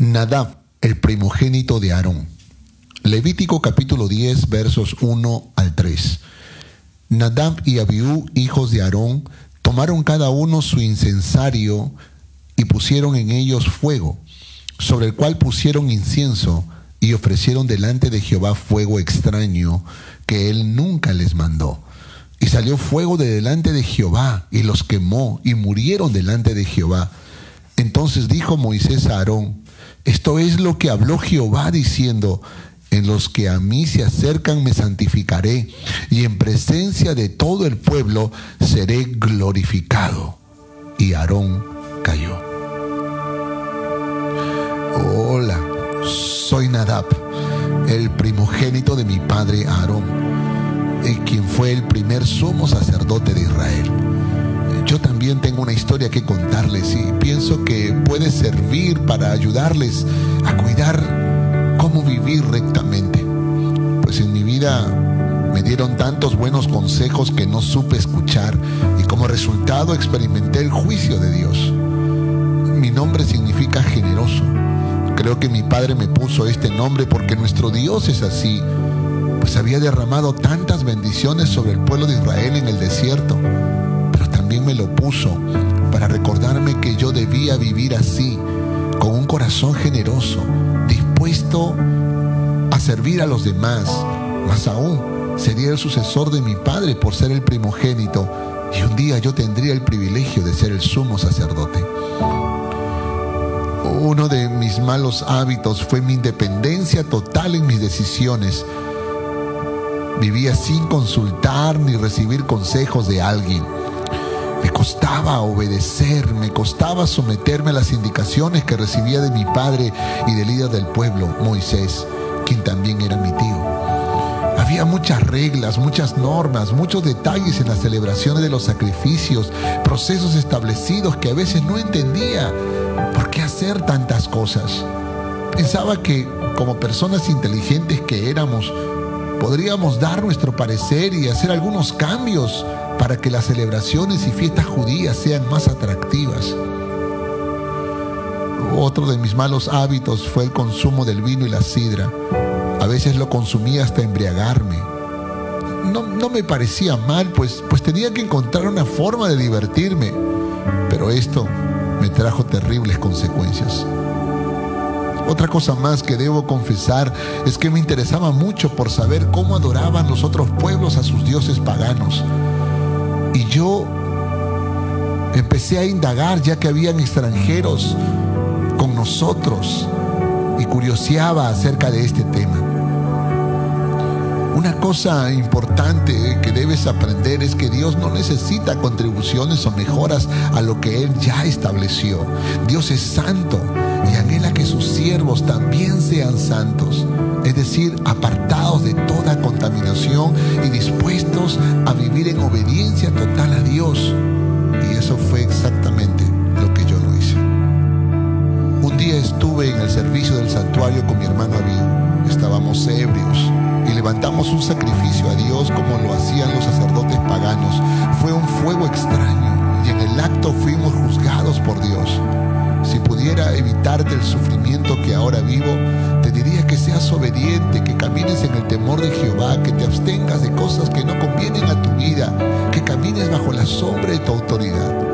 Nadab, el primogénito de Aarón. Levítico capítulo 10, versos 1 al 3. Nadab y Abiú, hijos de Aarón, tomaron cada uno su incensario y pusieron en ellos fuego, sobre el cual pusieron incienso y ofrecieron delante de Jehová fuego extraño que él nunca les mandó. Y salió fuego de delante de Jehová y los quemó y murieron delante de Jehová. Entonces dijo Moisés a Aarón: esto es lo que habló Jehová diciendo: en los que a mí se acercan me santificaré, y en presencia de todo el pueblo seré glorificado. Y Aarón cayó. Hola, soy Nadab, el primogénito de mi padre Aarón, quien fue el primer sumo sacerdote de Israel. Yo también tengo una historia que contarles y pienso que puede servir para ayudarles a cuidar cómo vivir rectamente. Pues en mi vida me dieron tantos buenos consejos que no supe escuchar, y como resultado experimenté el juicio de Dios. Mi nombre significa generoso. Creo que mi padre me puso este nombre porque nuestro Dios es así, pues había derramado tantas bendiciones sobre el pueblo de Israel en el desierto, pero también me lo puso para recordarme que yo debía vivir así, con un corazón generoso, dispuesto a servir a los demás. Más aún, sería el sucesor de mi padre por ser el primogénito, y un día yo tendría el privilegio de ser el sumo sacerdote. Uno de mis malos hábitos fue mi independencia total en mis decisiones. Vivía sin consultar ni recibir consejos de alguien. Me costaba obedecer, me costaba someterme a las indicaciones que recibía de mi padre y del líder del pueblo, Moisés, quien también era mi tío. Había muchas reglas, muchas normas, muchos detalles en las celebraciones de los sacrificios, procesos establecidos que a veces no entendía. ¿Por qué hacer tantas cosas? Pensaba que, como personas inteligentes que éramos, podríamos dar nuestro parecer y hacer algunos cambios para que las celebraciones y fiestas judías sean más atractivas. Otro de mis malos hábitos fue el consumo del vino y la sidra. A veces lo consumía hasta embriagarme. No me parecía mal, pues tenía que encontrar una forma de divertirme, pero esto me trajo terribles consecuencias. Otra cosa más que debo confesar es que me interesaba mucho por saber cómo adoraban los otros pueblos a sus dioses paganos. Y yo empecé a indagar, ya que habían extranjeros con nosotros, y curioseaba acerca de este tema. Una cosa importante que debes aprender es que Dios no necesita contribuciones o mejoras a lo que Él ya estableció. Dios es santo y anhela que sus siervos también sean santos, es decir, apartados de toda contaminación y dispuestos a vivir en obediencia total a Dios. Y eso fue exactamente lo que yo no hice. Un día estuve en el servicio del santuario con mi hermano Abiú. Estábamos ebrios y levantamos un sacrificio a Dios como lo hacían los sacerdotes paganos. Fue un fuego extraño y en el acto fuimos juzgados por Dios. Si pudiera evitarte el sufrimiento que ahora vivo, te diría que seas obediente, que camines en el temor de Jehová, que te abstengas de cosas que no convienen a tu vida, que camines bajo la sombra de tu autoridad.